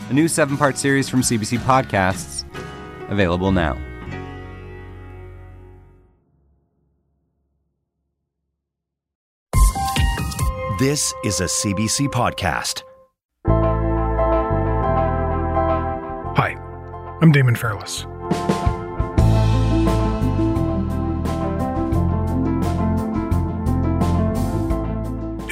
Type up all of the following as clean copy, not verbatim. A new 7-part series from CBC Podcasts, available now. This is a CBC podcast. Hi, I'm Damon Fairless.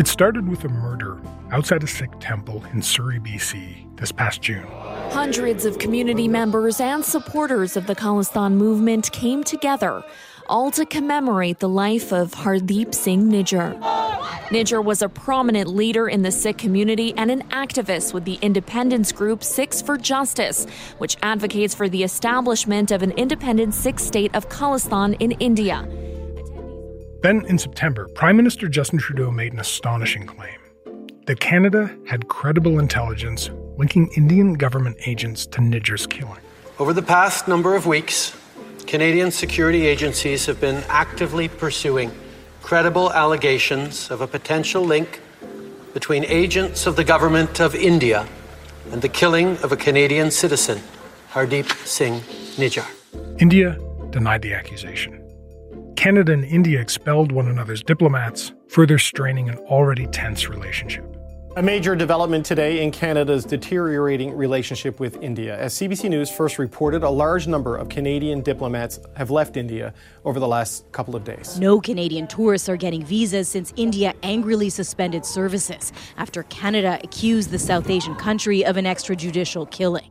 It started with a murder outside a Sikh temple in Surrey, B.C. this past June. Hundreds of community members and supporters of the Khalistan movement came together, all to commemorate the life of Hardeep Singh Nijjar. Nijjar was a prominent leader in the Sikh community and an activist with the independence group Sikhs for Justice, which advocates for the establishment of an independent Sikh state of Khalistan in India. Then in September, Prime Minister Justin Trudeau made an astonishing claim that Canada had credible intelligence linking Indian government agents to Nijjar's killing. Over the past number of weeks, Canadian security agencies have been actively pursuing credible allegations of a potential link between agents of the government of India and the killing of a Canadian citizen, Hardeep Singh Nijjar. India denied the accusation. Canada and India expelled one another's diplomats, further straining an already tense relationship. A major development today in Canada's deteriorating relationship with India. As CBC News first reported, a large number of Canadian diplomats have left India over the last couple of days. No Canadian tourists are getting visas since India angrily suspended services after Canada accused the South Asian country of an extrajudicial killing.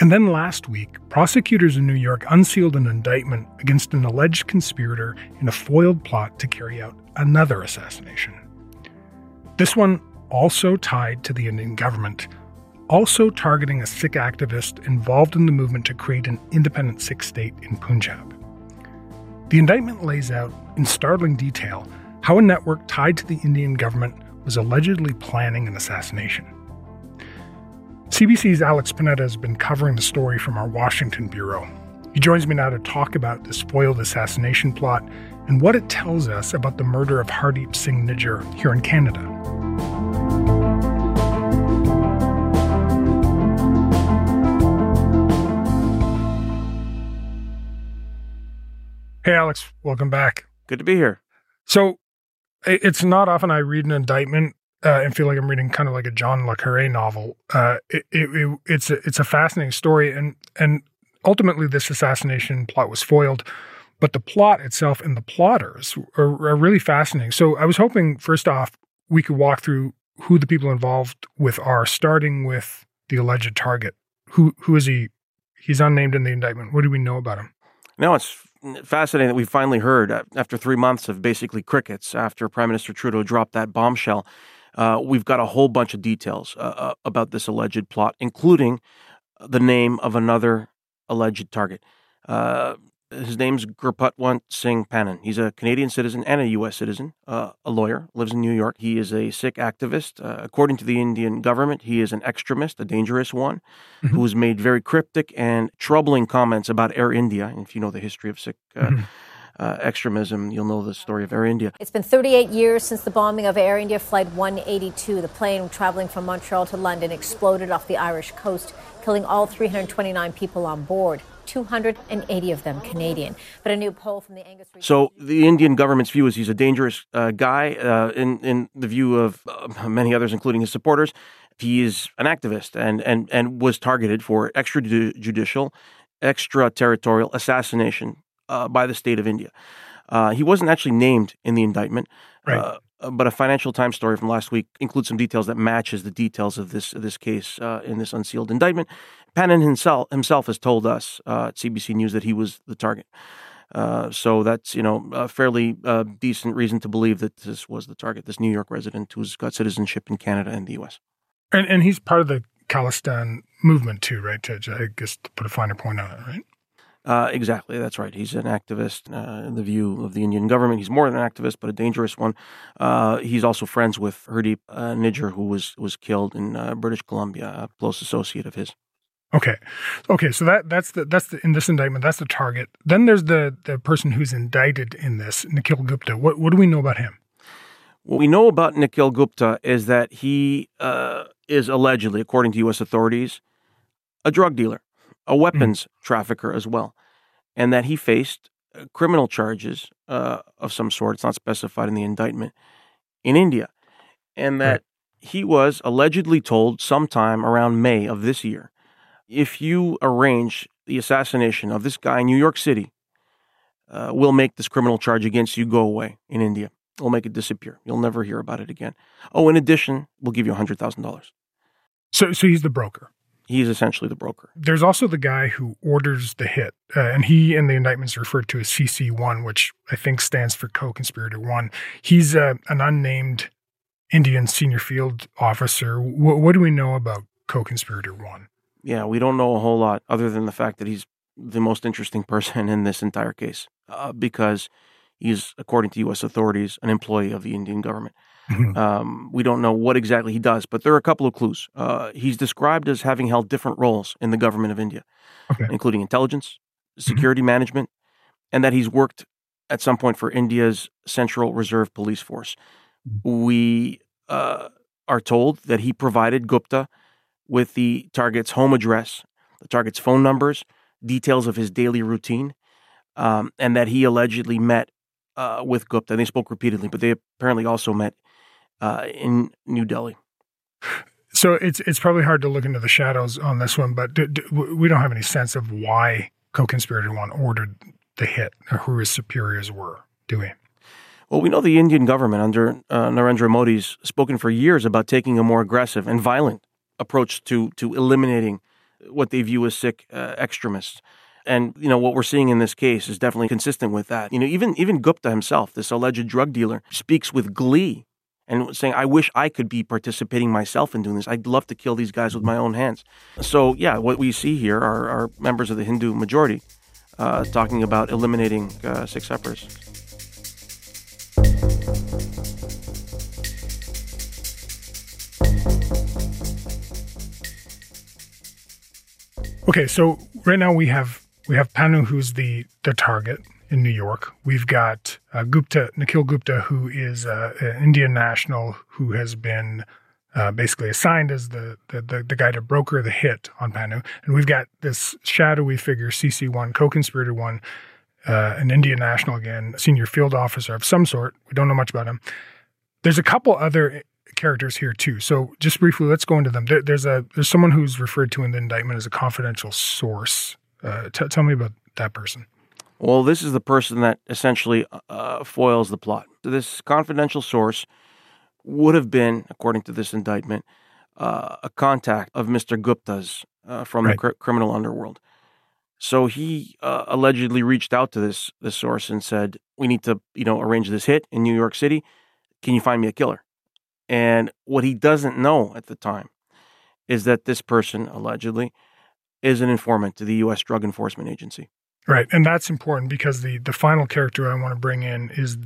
And then last week, prosecutors in New York unsealed an indictment against an alleged conspirator in a foiled plot to carry out another assassination. This one also tied to the Indian government, also targeting a Sikh activist involved in the movement to create an independent Sikh state in Punjab. The indictment lays out, in startling detail, how a network tied to the Indian government was allegedly planning an assassination. CBC's Alex Panetta has been covering the story from our Washington bureau. He joins me now to talk about this foiled assassination plot and what it tells us about the murder of Hardeep Singh Nijjar here in Canada. Hey, Alex, welcome back. Good to be here. So it's not often I read an indictment and feel like I'm reading kind of like a John Le Carre novel. It's a fascinating story, and ultimately this assassination plot was foiled, but the plot itself and the plotters are really fascinating. So I was hoping, first off, we could walk through who the people involved with are, starting with the alleged target. Who is he? He's unnamed in the indictment. What do we know about him? No, it's fascinating that we finally heard after 3 months of basically crickets after Prime Minister Trudeau dropped that bombshell. We've got a whole bunch of details about this alleged plot, including the name of another alleged target. His name's Gurpatwant Singh Pannun. He's a Canadian citizen and a U.S. citizen, a lawyer, lives in New York. He is a Sikh activist. According to the Indian government, he is an extremist, a dangerous one, who has made very cryptic and troubling comments about Air India. And if you know the history of Sikh extremism, you'll know the story of Air India. It's been 38 years since the bombing of Air India Flight 182. The plane traveling from Montreal to London exploded off the Irish coast, killing all 329 people on board, 280 of them Canadian. But a new poll from the Angus... So the Indian government's view is he's a dangerous guy, in the view of many others, including his supporters. He is an activist and was targeted for extraterritorial assassination by the state of India. He wasn't actually named in the indictment, right. But a Financial Times story from last week includes some details that matches the details of this case in this unsealed indictment. Pannun himself has told us at CBC News that he was the target. So that's, a fairly decent reason to believe that this was the target, this New York resident who's got citizenship in Canada and the U.S. And he's part of the Khalistan movement too, right, Judge? I guess to put a finer point on it, right? Exactly. That's right. He's an activist in the view of the Indian government. He's more than an activist, but a dangerous one. He's also friends with Hardeep Nijjar, who was killed in British Columbia, a close associate of his. Okay. So that's the in this indictment. That's the target. Then there's the person who's indicted in this, Nikhil Gupta. What do we know about him? What we know about Nikhil Gupta is that he is allegedly, according to U.S. authorities, a drug dealer, a weapons trafficker as well, and that he faced criminal charges of some sort. It's not specified in the indictment in India, and that he was allegedly told sometime around May of this year, if you arrange the assassination of this guy in New York City, we'll make this criminal charge against you go away in India. We'll make it disappear. You'll never hear about it again. Oh, in addition, we'll give you $100,000. So he's the broker. He's essentially the broker. There's also the guy who orders the hit, and he in the indictment is referred to as CC1, which I think stands for Co-Conspirator 1. He's an unnamed Indian senior field officer. What do we know about Co-Conspirator 1? Yeah, we don't know a whole lot other than the fact that he's the most interesting person in this entire case because he's, according to U.S. authorities, an employee of the Indian government. We don't know what exactly he does, but there are a couple of clues. He's described as having held different roles in the government of India, including intelligence, security management, and that he's worked at some point for India's Central Reserve Police Force. We are told that he provided Gupta with the target's home address, the target's phone numbers, details of his daily routine, and that he allegedly met with Gupta. They spoke repeatedly, but they apparently also met in New Delhi. So it's probably hard to look into the shadows on this one, but we don't have any sense of why Co-Conspirator 1 ordered the hit or who his superiors were, do we? Well, we know the Indian government under Narendra Modi's spoken for years about taking a more aggressive and violent approach to eliminating what they view as Sikh extremists. And, you know, what we're seeing in this case is definitely consistent with that. You know, even Gupta himself, this alleged drug dealer, speaks with glee and saying, I wish I could be participating myself in doing this. I'd love to kill these guys with my own hands. So, yeah, what we see here are members of the Hindu majority talking about eliminating Sikh separatists. Okay, so right now we have Pannun, who's the target in New York. We've got Nikhil Gupta, who is an Indian national who has been basically assigned as the guy to broker the hit on Pannun. And we've got this shadowy figure, CC1, Co-Conspirator 1, an Indian national again, senior field officer of some sort. We don't know much about him. There's a couple other characters here too. So just briefly, let's go into them. There's someone who's referred to in the indictment as a confidential source. Tell me about that person. Well, this is the person that essentially foils the plot. This confidential source would have been, according to this indictment, a contact of Mr. Gupta's from the criminal underworld. So he allegedly reached out to this source and said, "We need to, arrange this hit in New York City. Can you find me a killer?" And what he doesn't know at the time is that this person, allegedly, is an informant to the U.S. Drug Enforcement Agency. Right, and that's important because the final character I want to bring in is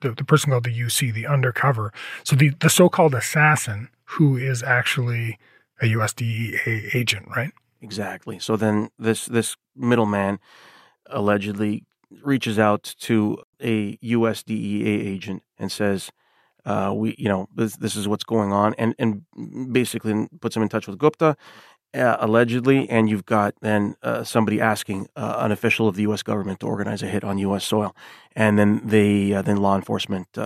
the person called the UC, the undercover. So the so-called assassin, who is actually a U.S. DEA agent, right? Exactly. So then this middleman allegedly reaches out to a U.S. DEA agent and says, this is what's going on, and basically puts him in touch with Gupta, allegedly. And you've got then somebody asking an official of the U.S. government to organize a hit on U.S. soil, and then they then law enforcement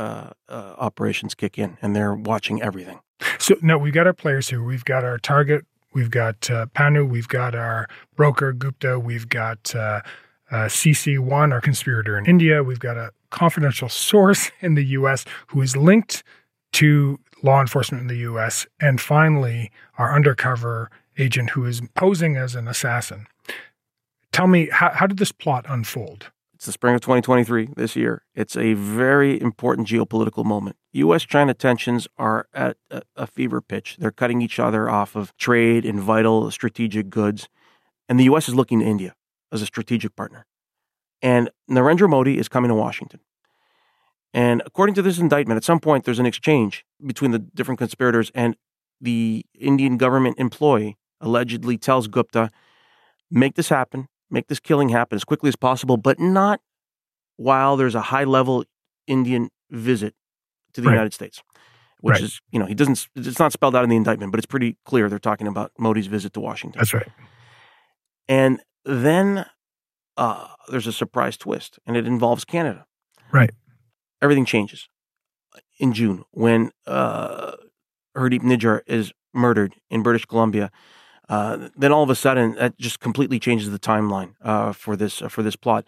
operations kick in, and they're watching everything. So now we've got our players here. We've got our target. We've got Pannun. We've got our broker Gupta. We've got CC1, our conspirator in India. We've got a confidential source in the U.S. who is linked to law enforcement in the U.S., and finally, our undercover agent who is posing as an assassin. Tell me, how did this plot unfold? It's the spring of 2023, this year. It's a very important geopolitical moment U.S.-China tensions are at a fever pitch. They're cutting each other off of trade and vital strategic goods. And the U.S. is looking to India as a strategic partner. And Narendra Modi is coming to Washington. And according to this indictment, at some point, there's an exchange between the different conspirators, and the Indian government employee allegedly tells Gupta, make this happen, make this killing happen as quickly as possible, but not while there's a high-level Indian visit to the United States, which is, you know, he doesn't, it's not spelled out in the indictment, but it's pretty clear they're talking about Modi's visit to Washington. That's right. And then there's a surprise twist, and it involves Canada. Right. Everything changes in June when Hardeep Nijjar is murdered in British Columbia. Then all of a sudden, that just completely changes the timeline for this plot,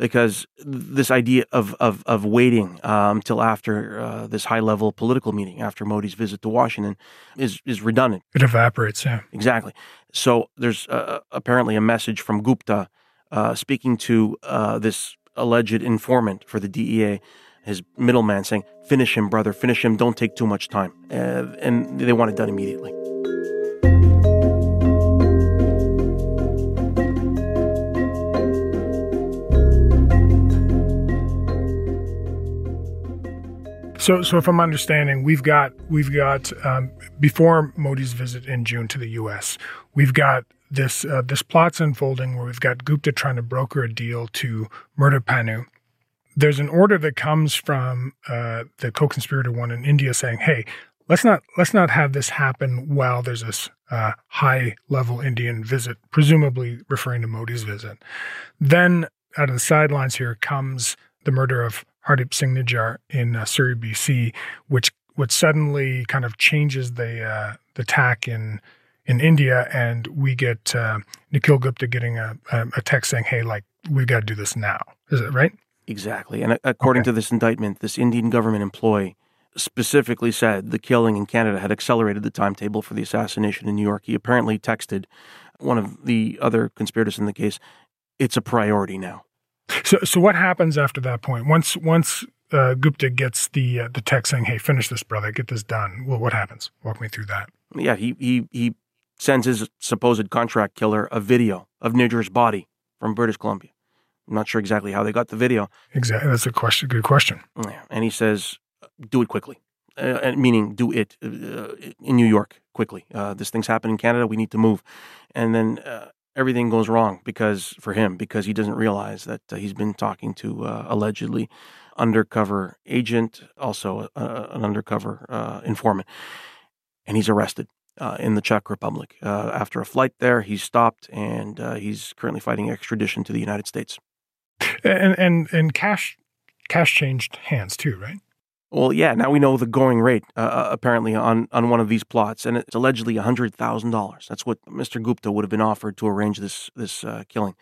because this idea of waiting till after this high level political meeting after Modi's visit to Washington is redundant. It evaporates. Yeah, exactly. So there's apparently a message from Gupta speaking to this alleged informant for the DEA, his middleman, saying, finish him, brother, finish him, don't take too much time. And they want it done immediately. So if I'm understanding, we've got before Modi's visit in June to the U.S., we've got this plot's unfolding where we've got Gupta trying to broker a deal to murder Pannu. There's an order that comes from the co-conspirator one in India saying, "Hey, let's not have this happen while there's this high-level Indian visit," presumably referring to Modi's visit. Then, out of the sidelines here comes the murder of Hardeep Singh Nijjar in Surrey, B.C., which suddenly kind of changes the tack in India, and we get Nikhil Gupta getting a text saying, "Hey, like we've got to do this now." Is it right? Exactly. And according to this indictment, this Indian government employee specifically said the killing in Canada had accelerated the timetable for the assassination in New York. He apparently texted one of the other conspirators in the case, it's a priority now. So what happens after that point? Once Gupta gets the text saying, hey, finish this, brother, get this done. Well, what happens? Walk me through that. Yeah, he sends his supposed contract killer a video of Nijjar's body from British Columbia. I'm not sure exactly how they got the video. Exactly. That's a question. Good question. Yeah. And he says, do it quickly, meaning do it in New York quickly. This thing's happened in Canada. We need to move. And then everything goes wrong because he doesn't realize that he's been talking to allegedly undercover agent, also an undercover informant. And he's arrested in the Czech Republic. After a flight there, he's stopped, and he's currently fighting extradition to the United States. And cash changed hands too, right? Well, yeah. Now we know the going rate apparently on one of these plots, and it's allegedly $100,000. That's what Mr. Gupta would have been offered to arrange this killing.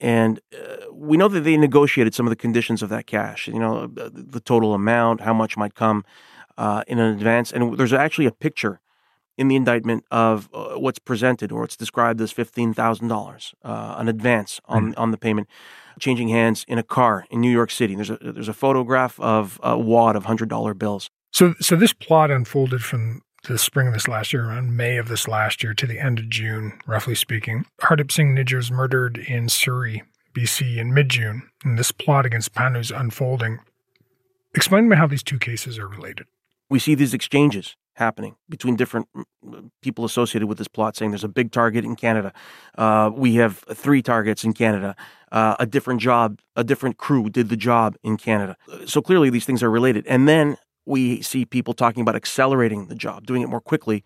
And we know that they negotiated some of the conditions of that cash. You know, the total amount, how much might come in advance, and there's actually a picture in the indictment of what's presented, or it's described as $15,000, an advance on the payment, changing hands in a car in New York City. There's a photograph of a wad of $100 bills. So this plot unfolded from the spring of this last year, around May of this last year, to the end of June, roughly speaking. Hardeep Singh Nijjar is murdered in Surrey, B.C. in mid-June, and this plot against Pannu is unfolding. Explain to me how these two cases are related. We see these exchanges happening between different people associated with this plot saying there's a big target in Canada. We have three targets in Canada. A different job, a different crew did the job in Canada. So clearly these things are related. And then we see people talking about accelerating the job, doing it more quickly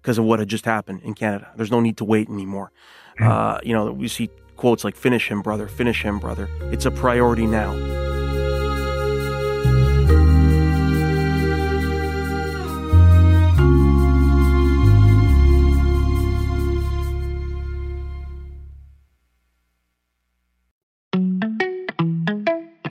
because of what had just happened in Canada. There's no need to wait anymore. You know, we see quotes like finish him, brother, finish him, brother. It's a priority now.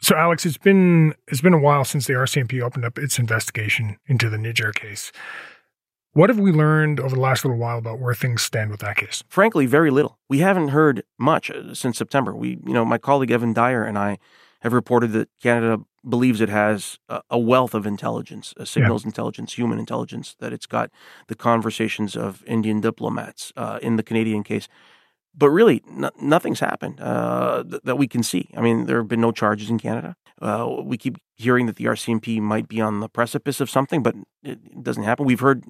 So, Alex, it's been a while since the RCMP opened up its investigation into the Nijjar case. What have we learned over the last little while about where things stand with that case? Frankly, very little. We haven't heard much since September. My colleague Evan Dyer and I have reported that Canada believes it has a wealth of intelligence, signals intelligence, human intelligence, that it's got the conversations of Indian diplomats in the Canadian case. But really, nothing's happened that we can see. I mean, there have been no charges in Canada. We keep hearing that the RCMP might be on the precipice of something, but it doesn't happen. We've heard,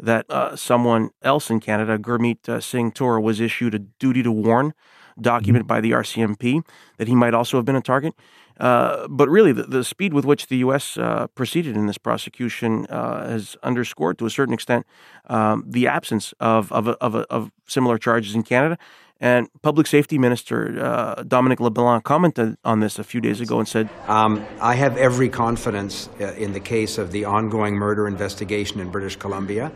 that someone else in Canada, Gurmeet Singh Tour, was issued a duty to warn document by the RCMP that he might also have been a target. But really, the speed with which the U.S. proceeded in this prosecution has underscored, to a certain extent, the absence of similar charges in Canada. And Public Safety Minister Dominic LeBlanc commented on this a few days ago and said, I have every confidence in the case of the ongoing murder investigation in British Columbia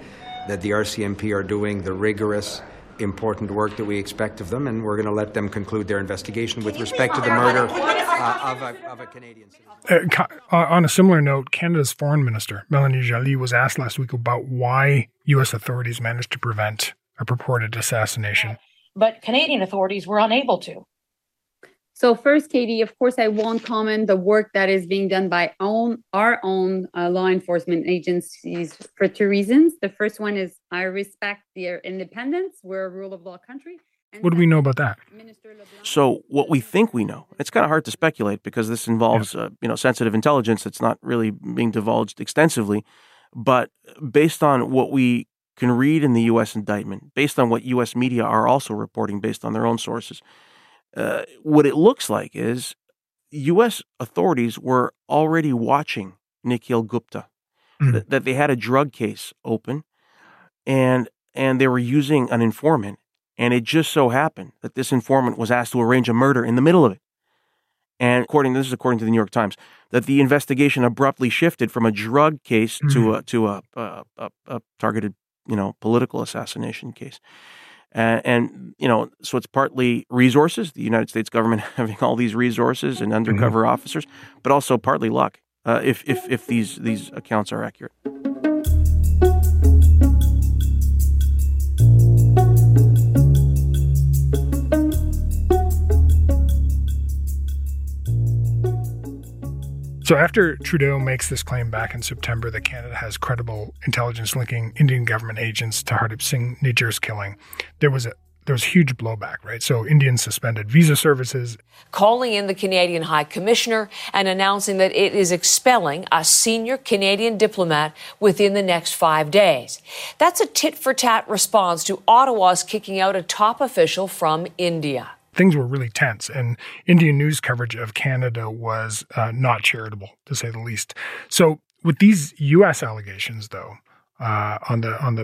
that the RCMP are doing the rigorous, important work that we expect of them, and we're going to let them conclude their investigation with respect to the murder of a Canadian citizen. On a similar note, Canada's foreign minister, Melanie Joly, was asked last week about why U.S. authorities managed to prevent a purported assassination. But Canadian authorities were unable to. So first, Katie, of course, I won't comment the work that is being done by our own law enforcement agencies for two reasons. The first one is I respect their independence. We're a rule of law country. And what do we know about that? So what we think we know, it's kind of hard to speculate because this involves sensitive intelligence that's not really being divulged extensively. But based on what we can read in the U.S. indictment, based on what U.S. media are also reporting based on their own sources, what it looks like is U.S. authorities were already watching Nikhil Gupta, that they had a drug case open and they were using an informant. And it just so happened that this informant was asked to arrange a murder in the middle of it. And according to the New York Times, that the investigation abruptly shifted from a drug case to a targeted, political assassination case. So it's partly resources, the United States government having all these resources and undercover officers, but also partly luck, if these accounts are accurate. So after Trudeau makes this claim back in September that Canada has credible intelligence linking Indian government agents to Hardeep Singh Nijjar's killing, there was huge blowback, right? So Indians suspended visa services. Calling in the Canadian High Commissioner and announcing that it is expelling a senior Canadian diplomat within the next 5 days. That's a tit-for-tat response to Ottawa's kicking out a top official from India. Things were really tense, and Indian news coverage of Canada was not charitable, to say the least. So, with these U.S. allegations, though, in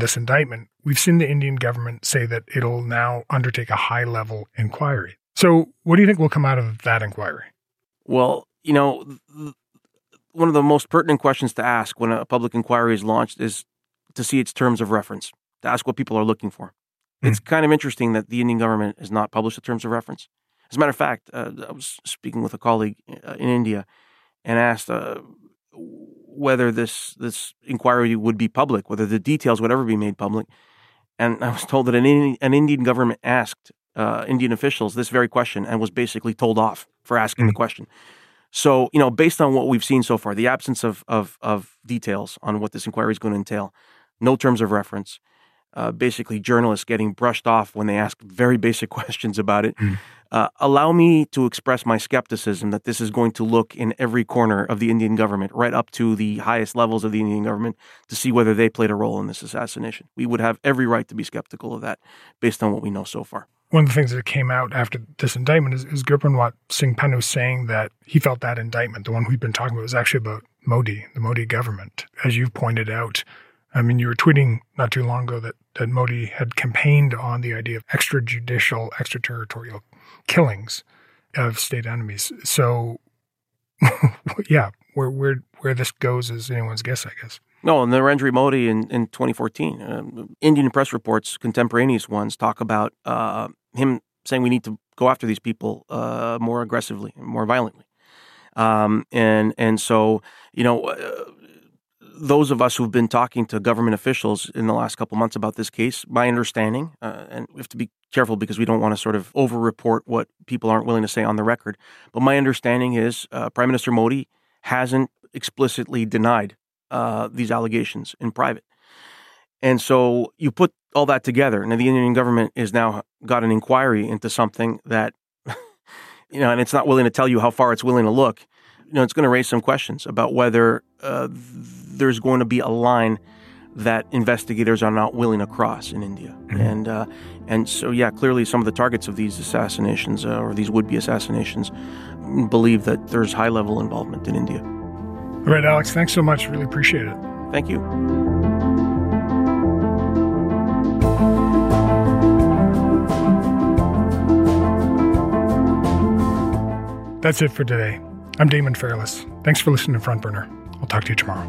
this indictment, we've seen the Indian government say that it'll now undertake a high-level inquiry. So, what do you think will come out of that inquiry? Well, one of the most pertinent questions to ask when a public inquiry is launched is to see its terms of reference, to ask what people are looking for. It's kind of interesting that the Indian government has not published the terms of reference. As a matter of fact, I was speaking with a colleague in India and asked whether this inquiry would be public, whether the details would ever be made public. And I was told that an Indian government asked Indian officials this very question and was basically told off for asking the question. So, based on what we've seen so far, the absence of details on what this inquiry is going to entail, no terms of reference, basically journalists getting brushed off when they ask very basic questions about it, allow me to express my skepticism that this is going to look in every corner of the Indian government, right up to the highest levels of the Indian government, to see whether they played a role in this assassination. We would have every right to be skeptical of that based on what we know so far. One of the things that came out after this indictment is Gurpatwant Singh Pannun saying that he felt that indictment, the one we've been talking about, was actually about Modi, the Modi government. As you've pointed out, I mean, you were tweeting not too long ago that Modi had campaigned on the idea of extrajudicial, extraterritorial killings of state enemies. So, where where this goes is anyone's guess, I guess. No, Narendra Modi in 2014, Indian press reports, contemporaneous ones, talk about him saying we need to go after these people more aggressively, more violently. And so, you know, those of us who've been talking to government officials in the last couple months about this case, my understanding, and we have to be careful because we don't want to sort of over-report what people aren't willing to say on the record, but my understanding is Prime Minister Modi hasn't explicitly denied these allegations in private. And so you put all that together, and the Indian government has now got an inquiry into something that, you know, and it's not willing to tell you how far it's willing to look. You know, it's going to raise some questions about whether there's going to be a line that investigators are not willing to cross in India. Mm-hmm. And so, yeah, clearly some of the targets of these assassinations or these would-be assassinations believe that there's high-level involvement in India. All right, Alex, thanks so much. Really appreciate it. Thank you. That's it for today. I'm Damon Fairless. Thanks for listening to Front Burner. I'll talk to you tomorrow.